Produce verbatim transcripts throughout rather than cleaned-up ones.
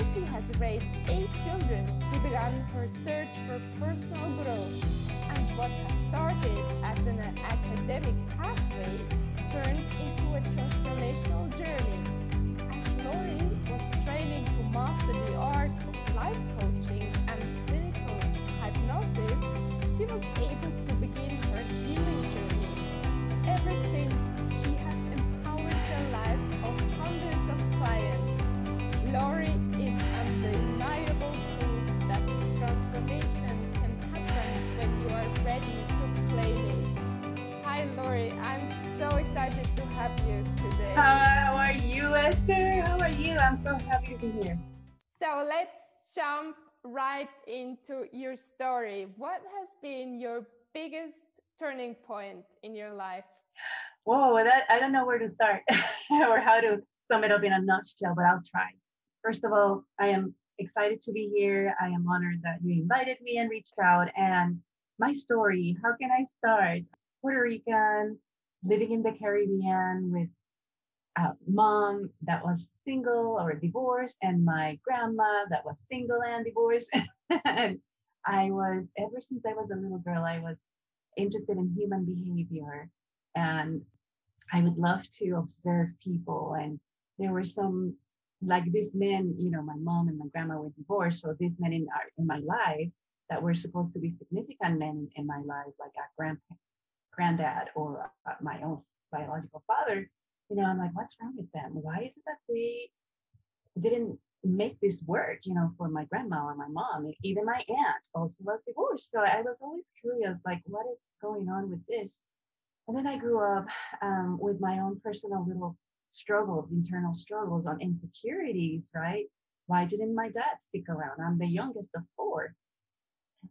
After she has raised eight children, she began her search for personal growth, and what had started as an academic pathway turned into a transformational journey. And Lori was training to master the art of life coaching and clinical hypnosis. She was able to begin her healing journey. Ever since, she has empowered the lives of hundreds of clients. Lori is undeniable proof that transformation can happen when you are ready to claim it. Hi Lori, I'm so excited to have you today. How are you, Esther? How are you? I'm so happy to be here. So let's jump right into your story. What has been your biggest turning point in your life? Whoa, that, I don't know where to start or how to sum it up in a nutshell, but I'll try. First of all, I am excited to be here. I am honored that you invited me and reached out. And my story, how can I start? Puerto Rican, living in the Caribbean with a mom that was single or divorced, and my grandma that was single and divorced. And I was, ever since I was a little girl, I was interested in human behavior. And I would love to observe people. And there were some, like these men, you know, my mom and my grandma were divorced. So these men in, our, in my life that were supposed to be significant men in, in my life, like a grand, granddad or a, my own biological father, you know, I'm like, what's wrong with them? Why is it that they didn't make this work, you know, for my grandma or my mom? Even my aunt also was divorced. So I was always curious, like, what is going on with this? And then I grew up um, with my own personal little struggles, internal struggles on insecurities, right? Why didn't my dad stick around? I'm the youngest of four.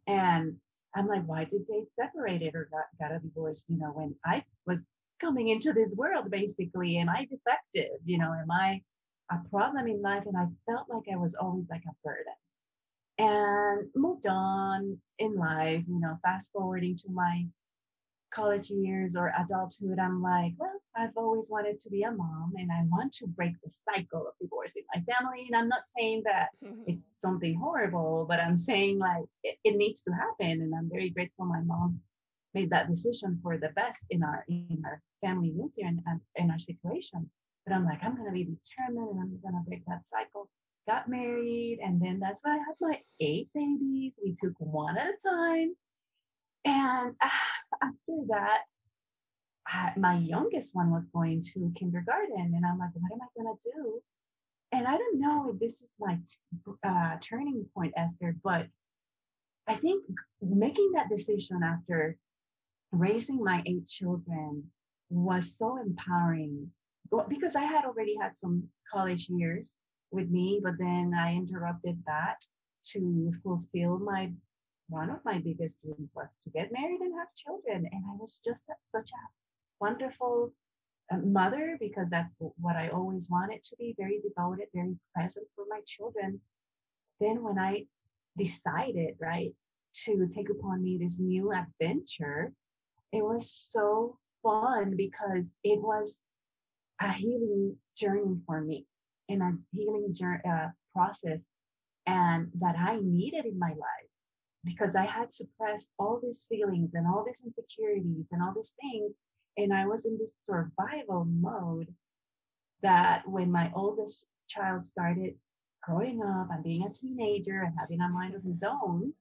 And I'm like, why did they separate it or got, got a divorce? You know, when I was coming into this world, basically, am I defective? You know, am I a problem in life? And I felt like I was always like a burden. And moved on in life, you know, fast forwarding to my college years or adulthood, I'm like, well, I've always wanted to be a mom and I want to break the cycle of divorce in my family. And I'm not saying that mm-hmm. it's something horrible, but I'm saying like it, it needs to happen. And I'm very grateful my mom made that decision for the best in our in our family unit and, and in our situation. But I'm like, I'm gonna be determined and I'm gonna break that cycle. Got married, and then that's when I had my eight babies. We took one at a time. And after that, I, my youngest one was going to kindergarten, and I'm like, what am I going to do? And I don't know if this is my t- uh, turning point, Esther, but I think making that decision after raising my eight children was so empowering, because I had already had some college years with me, but then I interrupted that to fulfill my one of my biggest dreams was to get married and have children. And I was just such a wonderful mother, because that's what I always wanted to be, very devoted, very present for my children. Then when I decided, right, to take upon me this new adventure, it was so fun because it was a healing journey for me and a healing journey, uh, process and that I needed in my life. Because I had suppressed all these feelings and all these insecurities and all these things. And I was in this survival mode that when my oldest child started growing up and being a teenager and having a mind of his own,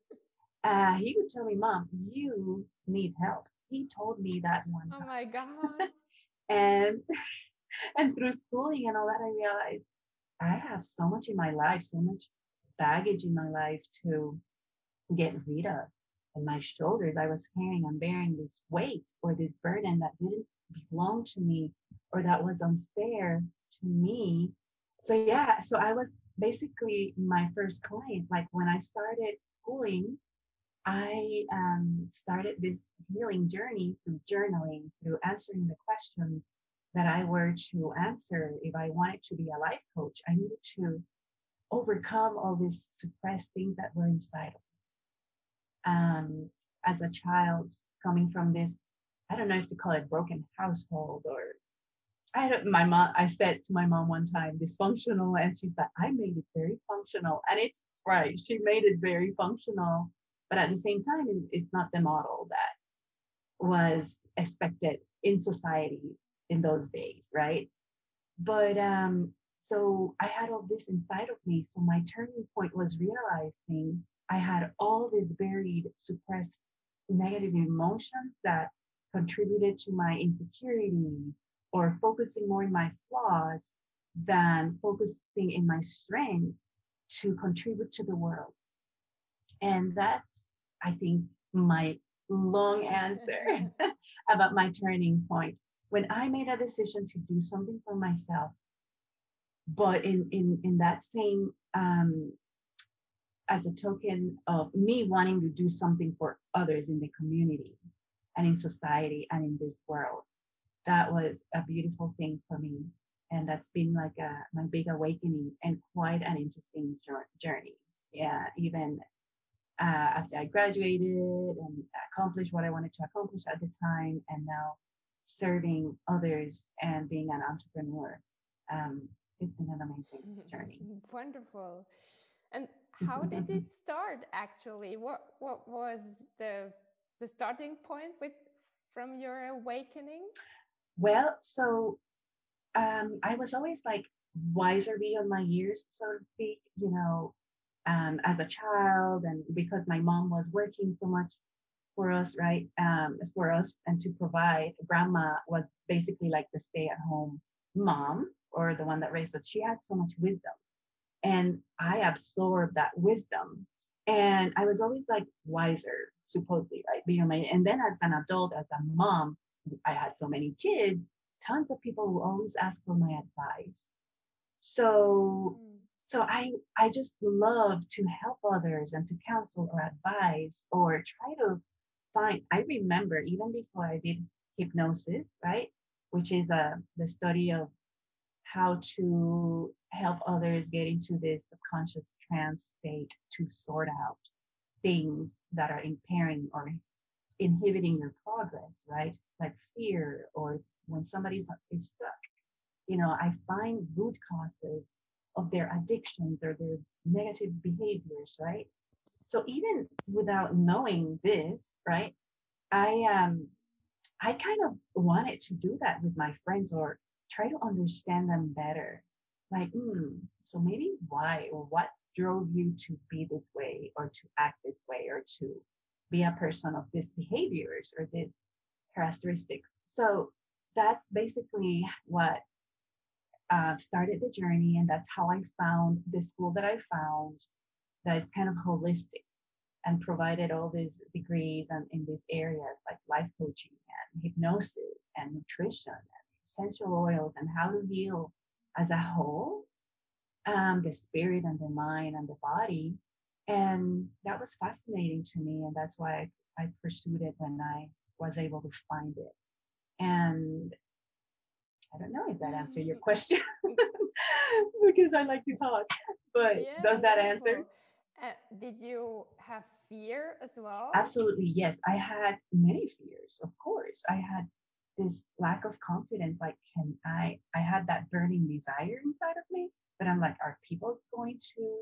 uh, he would tell me, Mom, you need help. He told me that one time. Oh my God. and, and through schooling and all that, I realized I have so much in my life, so much baggage in my life to get rid of. And my shoulders, I was carrying and bearing this weight or this burden that didn't belong to me or that was unfair to me. So yeah, so I was basically my first client. Like when I started schooling, I um, started this healing journey through journaling, through answering the questions that I were to answer if I wanted to be a life coach. I needed to overcome all these suppressed things that were inside of me. Um, as a child coming from this, I don't know if to call it broken household or I don't, my mom, I said to my mom one time, dysfunctional, and she's like, I made it very functional. And it's right. She made it very functional, but at the same time, it's not the model that was expected in society in those days, right? But um, so I had all this inside of me. So my turning point was realizing I had all these buried, suppressed negative emotions that contributed to my insecurities, or focusing more in my flaws than focusing in my strengths to contribute to the world. And that's, I think, my long answer about my turning point. When I made a decision to do something for myself, but in, in, in that same, um, as a token of me wanting to do something for others in the community and in society and in this world, that was a beautiful thing for me. And that's been like a, my big awakening and quite an interesting journey. Yeah, even uh, after I graduated and accomplished what I wanted to accomplish at the time, and now serving others and being an entrepreneur. Um, it's been an amazing journey. Wonderful. And how did it start actually? What what was the the starting point with from your awakening? Well, so um, I was always like wiser beyond my years, so to speak, you know, um, as a child, and because my mom was working so much for us, right? Um, for us and to provide. Grandma was basically like the stay-at-home mom or the one that raised us. She had so much wisdom. And I absorbed that wisdom. And I was always like wiser, supposedly, right? Beyond my, and then as an adult, as a mom, I had so many kids, tons of people who always ask for my advice. So, mm. so I, I just love to help others and to counsel or advise or try to find. I remember even before I did hypnosis, right? Which is uh, the study of how to help others get into this subconscious trance state to sort out things that are impairing or inhibiting your progress, right? Like fear, or when somebody is stuck, you know, I find root causes of their addictions or their negative behaviors, right? So even without knowing this, right, I um, I kind of wanted to do that with my friends or try to understand them better. Like, hmm, so maybe why or what drove you to be this way or to act this way or to be a person of these behaviors or these characteristics. So that's basically what uh, started the journey. And that's how I found the school that I found, that is kind of holistic and provided all these degrees and in these areas like life coaching and hypnosis and nutrition and essential oils and how to heal as a whole, um, the spirit and the mind and the body. And that was fascinating to me. And that's why I, I pursued it when I was able to find it. And I don't know if that answered your question because I like to talk, but yeah, does that wonderful. Answer? Uh, did you have fear as well? Absolutely. Yes. I had many fears. Of course, I had this lack of confidence. Like, can I, I had that burning desire inside of me, but I'm like, are people going to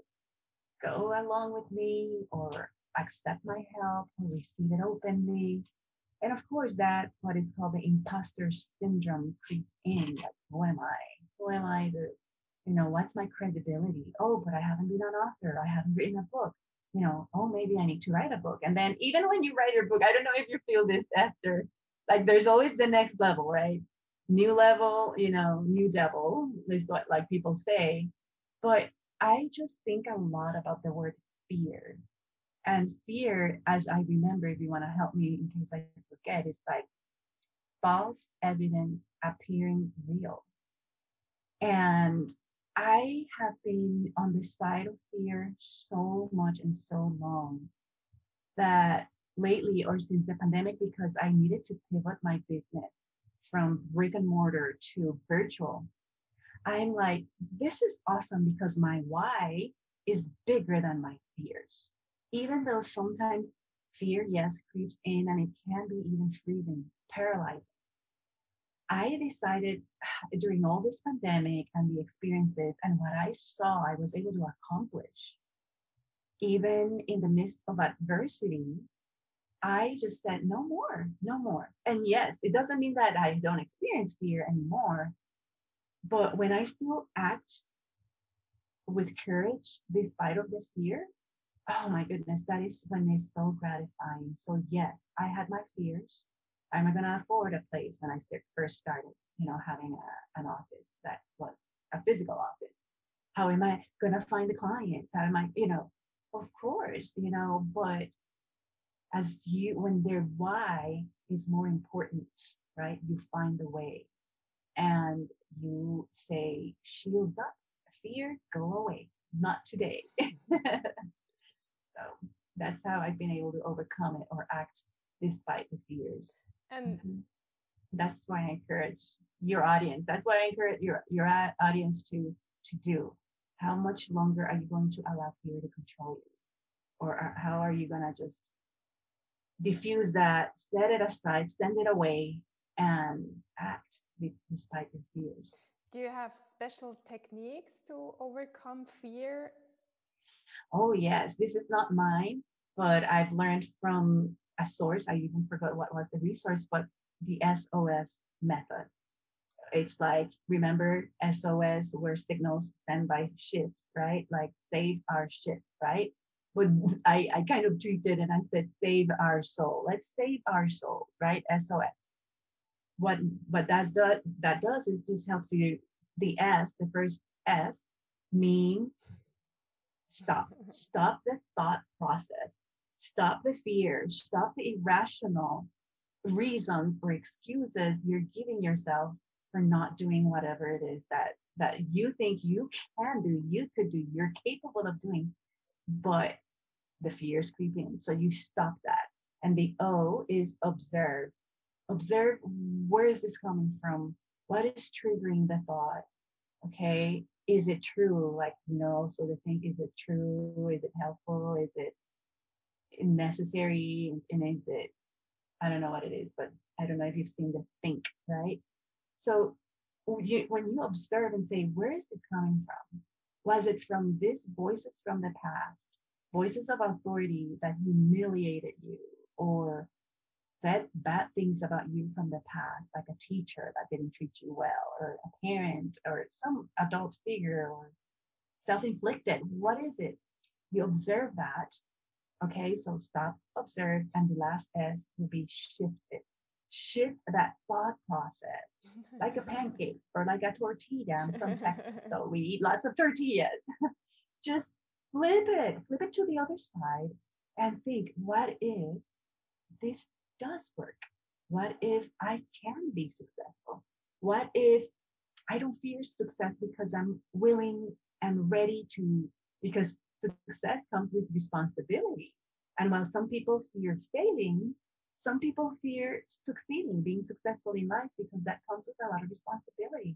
go along with me or accept my help or receive it openly? And of course, that what is called the imposter syndrome creeps in. Like, who am I? Who am I to, you know, what's my credibility? Oh, but I haven't been an author. I haven't written a book. You know, oh, maybe I need to write a book. And then even when you write your book, I don't know if you feel this after, like there's always the next level, right? New level, you know, new devil is what like people say. But I just think a lot about the word fear. And fear, as I remember, if you want to help me in case I forget, is like false evidence appearing real. And I have been on the side of fear so much and so long that lately, or since the pandemic, because I needed to pivot my business from brick and mortar to virtual, I'm like, this is awesome because my why is bigger than my fears. Even though sometimes fear, yes, creeps in and it can be even freezing, paralyzing. I decided during all this pandemic and the experiences and what I saw I was able to accomplish, even in the midst of adversity, I just said, no more, no more. And yes, it doesn't mean that I don't experience fear anymore. But when I still act with courage, despite of the fear, oh my goodness, that is when it's so gratifying. So yes, I had my fears. I'm not going to afford a place when I first started, you know, having a, an office that was a physical office. How am I going to find the clients? How am I, you know, of course, you know, but as you, when their why is more important, right? You find the way and you say, shields up, fear, go away. Not today. So that's how I've been able to overcome it or act despite the fears. And mm-hmm. that's why I encourage your audience. That's why I encourage your, your audience to, to do. How much longer are you going to allow fear to control you? Or are, how are you going to just diffuse that, set it aside, send it away, and act despite your fears? Do you have special techniques to overcome fear? Oh, yes. This is not mine, but I've learned from a source. I even forgot what was the resource, but the S O S method. It's like, remember S O S, where signals sent by ships, right? Like save our ship, right? But I, I kind of tweeted and I said, save our soul. Let's save our soul, right? S O S. What what that's do, that does is just helps you. The S, the first S, means stop. Stop the thought process. Stop the fear. Stop the irrational reasons or excuses you're giving yourself for not doing whatever it is that, that you think you can do, you could do, you're capable of doing, but the fear is creeping. So you stop that. And the O is observe. Observe, where is this coming from? What is triggering the thought? Okay, is it true? Like, you know, so the thing, is it true? Is it helpful? Is it necessary? And is it, I don't know what it is, but I don't know if you've seen the think, right? So when you, when you observe and say, where is this coming from? Was it from these voices from the past, voices of authority that humiliated you or said bad things about you from the past, like a teacher that didn't treat you well, or a parent, or some adult figure, or self-inflicted? What is it? You observe that. Okay, so stop, observe, and the last S will be shifted. Shift that thought process like a pancake or like a tortilla from Texas. So we eat lots of tortillas. Just flip it, flip it to the other side and think, what if this does work? What if I can be successful? What if I don't fear success because I'm willing and ready to, because success comes with responsibility. And while some people fear failing, some people fear succeeding, being successful in life, because that comes with a lot of responsibility.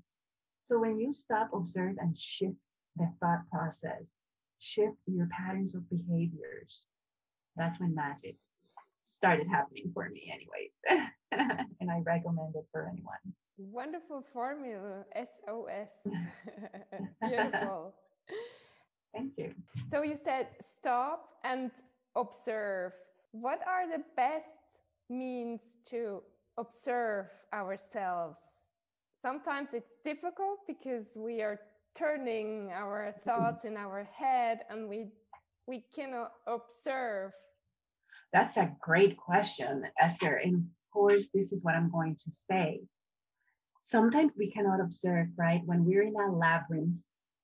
So when you stop, observe, and shift the thought process, shift your patterns of behaviors, that's when magic started happening for me anyway. And I recommend it for anyone. Wonderful formula, S O S. Beautiful. Thank you. So you said stop and observe. What are the best means to observe ourselves? Sometimes it's difficult because we are turning our thoughts in our head and we we cannot observe. That's a great question, Esther. And of course, this is what I'm going to say. Sometimes we cannot observe, right? When we're in a labyrinth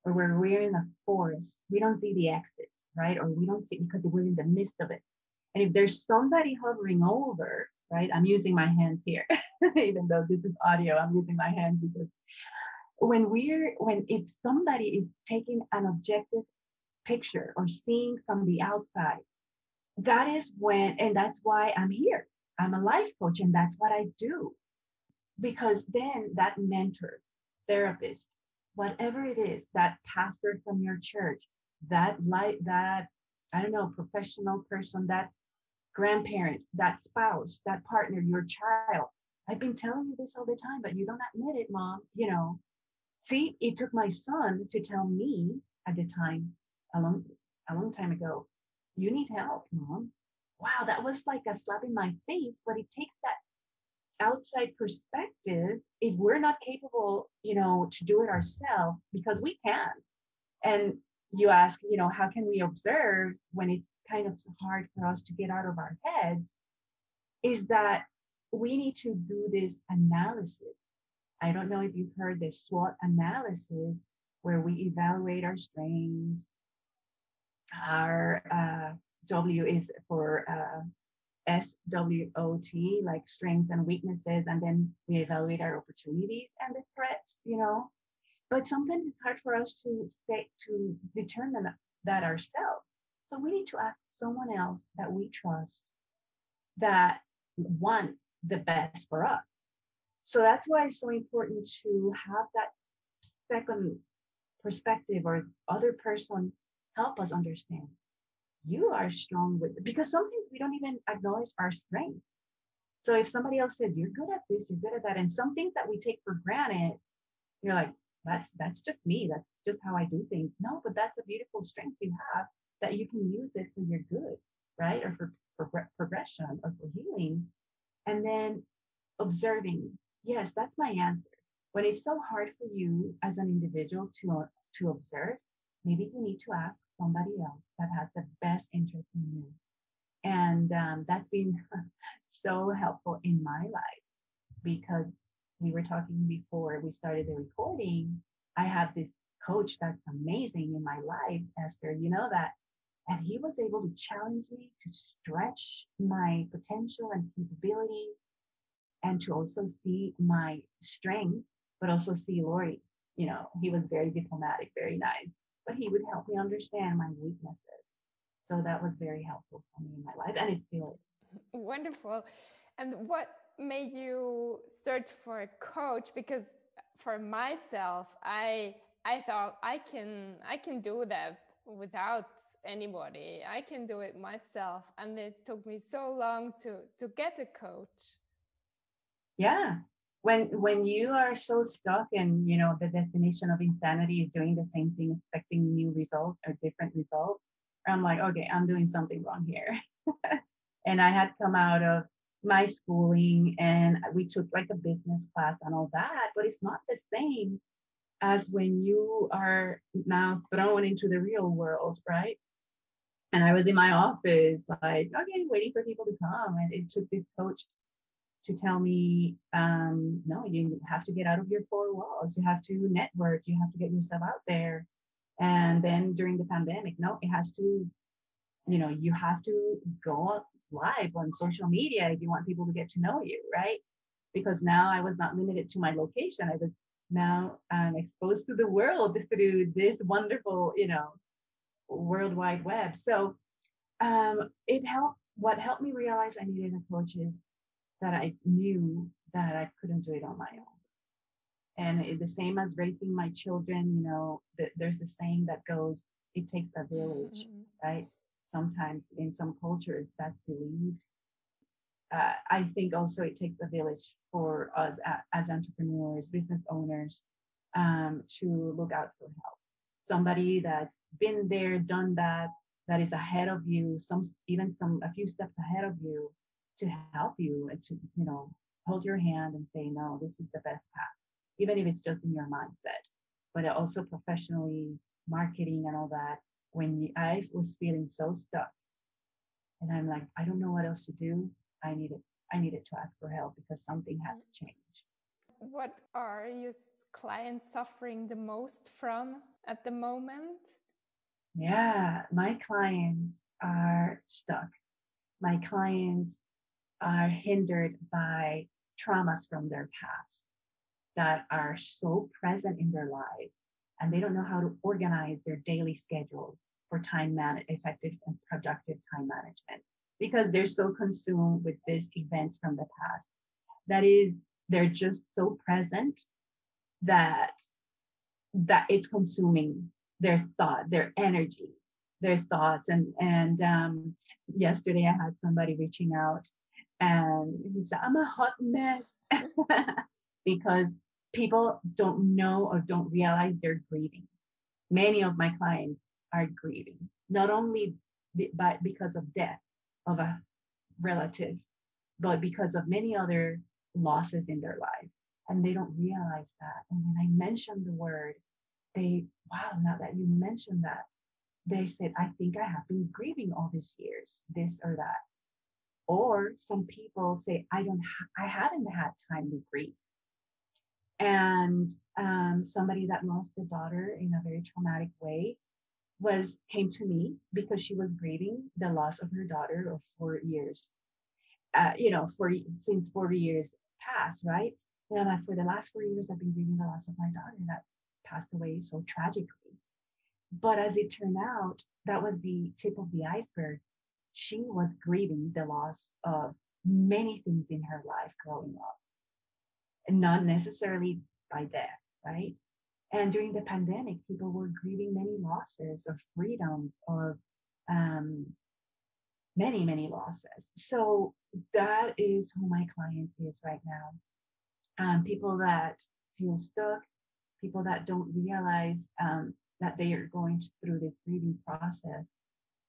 or when we're in a forest, we don't see the exits, right? Or we don't see, because we're in the midst of it. And if there's somebody hovering over, right? I'm using my hands here, even though this is audio, I'm using my hands because when we're, when if somebody is taking an objective picture or seeing from the outside, that is when, and that's why I'm here. I'm a life coach and that's what I do. Because then that mentor, therapist, whatever it is, that pastor from your church, that light, that, I don't know, professional person, that grandparent, that spouse, that partner, your child, I've been telling you this all the time, but you don't admit it, Mom. You know, see, it took my son to tell me at the time, a long, a long time ago, you need help, Mom. Wow, that was like a slap in my face, but it takes that outside perspective if we're not capable, you know, to do it ourselves, because we can. And you ask, you know, how can we observe when it's kind of hard for us to get out of our heads? Is that we need to do this analysis. I don't know if you've heard the SWOT analysis, where we evaluate our strengths. Our uh, W is for uh, S W O T, like strengths and weaknesses, and then we evaluate our opportunities and the threats, you know. But sometimes it's hard for us to stay, to determine that ourselves. So we need to ask someone else that we trust, that wants the best for us. So that's why it's so important to have that second perspective or other person help us understand. You are strong with, because sometimes we don't even acknowledge our strengths. So if somebody else says, you're good at this, you're good at that, and some things that we take for granted, you're like, that's, that's just me. That's just how I do things. No, but that's a beautiful strength you have, that you can use it for your good, right? Or for, for progression or for healing. And then observing, yes, that's my answer. When it's so hard for you as an individual to, to observe, maybe you need to ask somebody else that has the best interest in you. And um, that's been so helpful in my life, because we were talking before we started the recording. I have this coach that's amazing in my life, Esther, you know that. And he was able to challenge me, to stretch my potential and capabilities, and to also see my strengths, but also see Lori. You know, he was very diplomatic, very nice, but he would help me understand my weaknesses. So that was very helpful for me in my life, and it still is. Wonderful. And what made you search for a coach? Because for myself, I I thought I can I can do that without anybody. I can do it myself, and it took me so long to to get a coach. Yeah. When when you are so stuck, and you know the definition of insanity is doing the same thing, expecting new results or different results, I'm like, okay, I'm doing something wrong here. And I had come out of my schooling, and we took like a business class and all that, but it's not the same as when you are now thrown into the real world, right? And I was in my office, like, okay, waiting for people to come, and it took this coach to tell me, um, no, you have to get out of your four walls. You have to network. You have to get yourself out there. And then during the pandemic, no, it has to, you know, you have to go live on social media if you want people to get to know you, right? Because now I was not limited to my location. I was now um, exposed to the world through this wonderful, you know, World Wide Web. So um, it helped. What helped me realize I needed a coach is that I knew that I couldn't do it on my own. And it, the same as raising my children, you know, th- there's a saying that goes, it takes a village, mm-hmm. right? Sometimes in some cultures that's believed. Uh, I think also it takes a village for us uh, as entrepreneurs, business owners, um, to look out for help. Somebody that's been there, done that, that is ahead of you, some even some a few steps ahead of you, to help you and to, you know, hold your hand and say, no, this is the best path, even if it's just in your mindset. But also professionally, marketing and all that, when I was feeling so stuck and I'm like, I don't know what else to do, I needed, I needed to ask for help, because something had to change. What are your clients suffering the most from at the moment? Yeah, my clients are stuck. My clients are hindered by traumas from their past that are so present in their lives, and they don't know how to organize their daily schedules for time man- effective and productive time management, because they're so consumed with these events from the past. That is, they're just so present that that it's consuming their thought, their energy, their thoughts. And and um, yesterday I had somebody reaching out and he said, I'm a hot mess because people don't know or don't realize they're grieving. Many of my clients are grieving, not only but because of death of a relative, but because of many other losses in their life. And they don't realize that. And when I mentioned the word, they, wow, now that you mentioned that, they said, I think I have been grieving all these years, this or that. Or some people say, I don't, ha- I haven't had time to grieve. And um, somebody that lost their daughter in a very traumatic way was, came to me because she was grieving the loss of her daughter of four years, uh, you know, for, since four years past, right? And I'm like, for the last four years, I've been grieving the loss of my daughter that passed away so tragically. But as it turned out, that was the tip of the iceberg. She was grieving the loss of many things in her life growing up, and not necessarily by death, right? And during the pandemic, people were grieving many losses of freedoms, of um, many, many losses. So that is who my client is right now. Um, people that feel stuck, people that don't realize um, that they are going through this grieving process,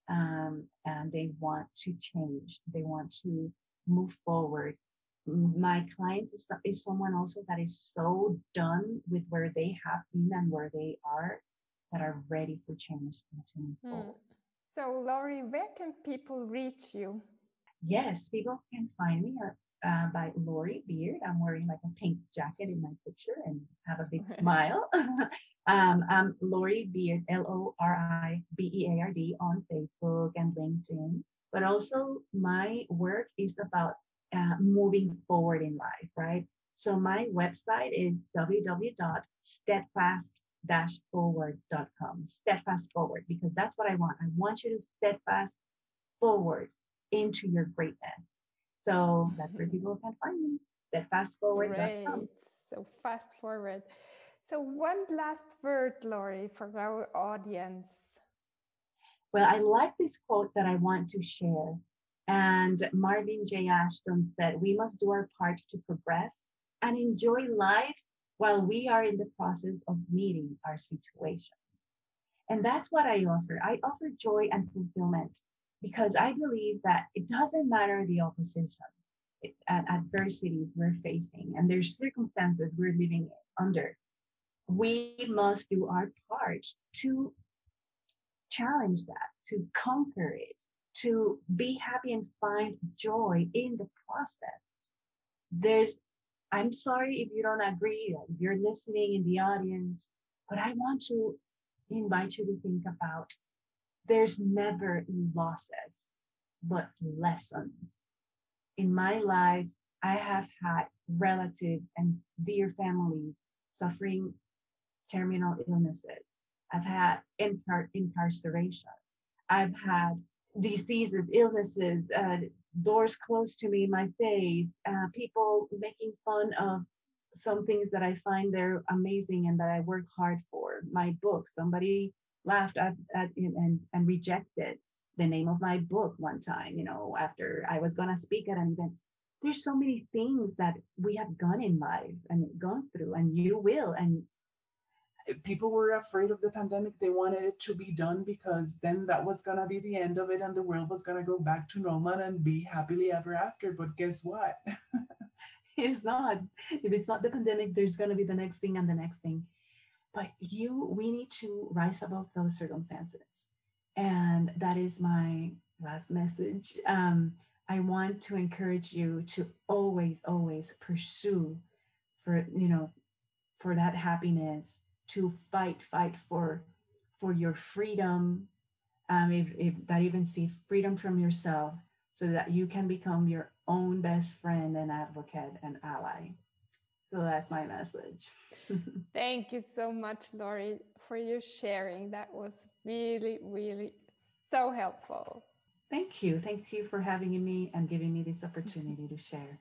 um, and they want to change. They want to move forward. My client is, is someone also that is so done with where they have been and where they are, that are ready for change and to move hmm. forward. So, Lori, where can people reach you? Yes, people can find me uh, by Lori Beard. I'm wearing like a pink jacket in my picture and have a big smile. Um, I'm Lori Beard, L O R I B E A R D, on Facebook and LinkedIn. But also my work is about uh, moving forward in life, right? So my website is w w w dot steadfast dash forward dot com, steadfast forward, because that's what I want. I want you to steadfast forward into your greatness. So that's where people can find me, steadfast forward dot com. So fast forward. So one last word, Lori, for our audience. Well, I like this quote that I want to share. And Marvin J. Ashton said, we must do our part to progress and enjoy life while we are in the process of meeting our situations. And that's what I offer. I offer joy and fulfillment because I believe that it doesn't matter the opposition, adversities we're facing, and there's circumstances we're living under. We must do our part to challenge that, to conquer it, to be happy and find joy in the process. There's, I'm sorry if you don't agree, if you're listening in the audience, but I want to invite you to think about, there's never losses, but lessons. In my life, I have had relatives and dear families suffering terminal illnesses. I've had incar- incarceration. I've had diseases, illnesses, uh, doors closed to me in my face, uh, people making fun of some things that I find they're amazing and that I work hard for. My book, somebody laughed at, at and, and rejected the name of my book one time, you know, after I was going to speak at an event. There's so many things that we have gone in life and gone through, and you will. And people were afraid of the pandemic. They wanted it to be done because then that was going to be the end of it and the world was going to go back to normal and be happily ever after. But guess what? It's not. If it's not the pandemic, there's going to be the next thing and the next thing. But you, we need to rise above those circumstances. And that is my last message. Um, I want to encourage you to always, always pursue for, you know, for that happiness, to fight, fight for, for your freedom. Um, if, if that even see freedom from yourself so that you can become your own best friend and advocate and ally. So that's my message. Thank you so much, Lori, for your sharing. That was really, really so helpful. Thank you. Thank you for having me and giving me this opportunity to share.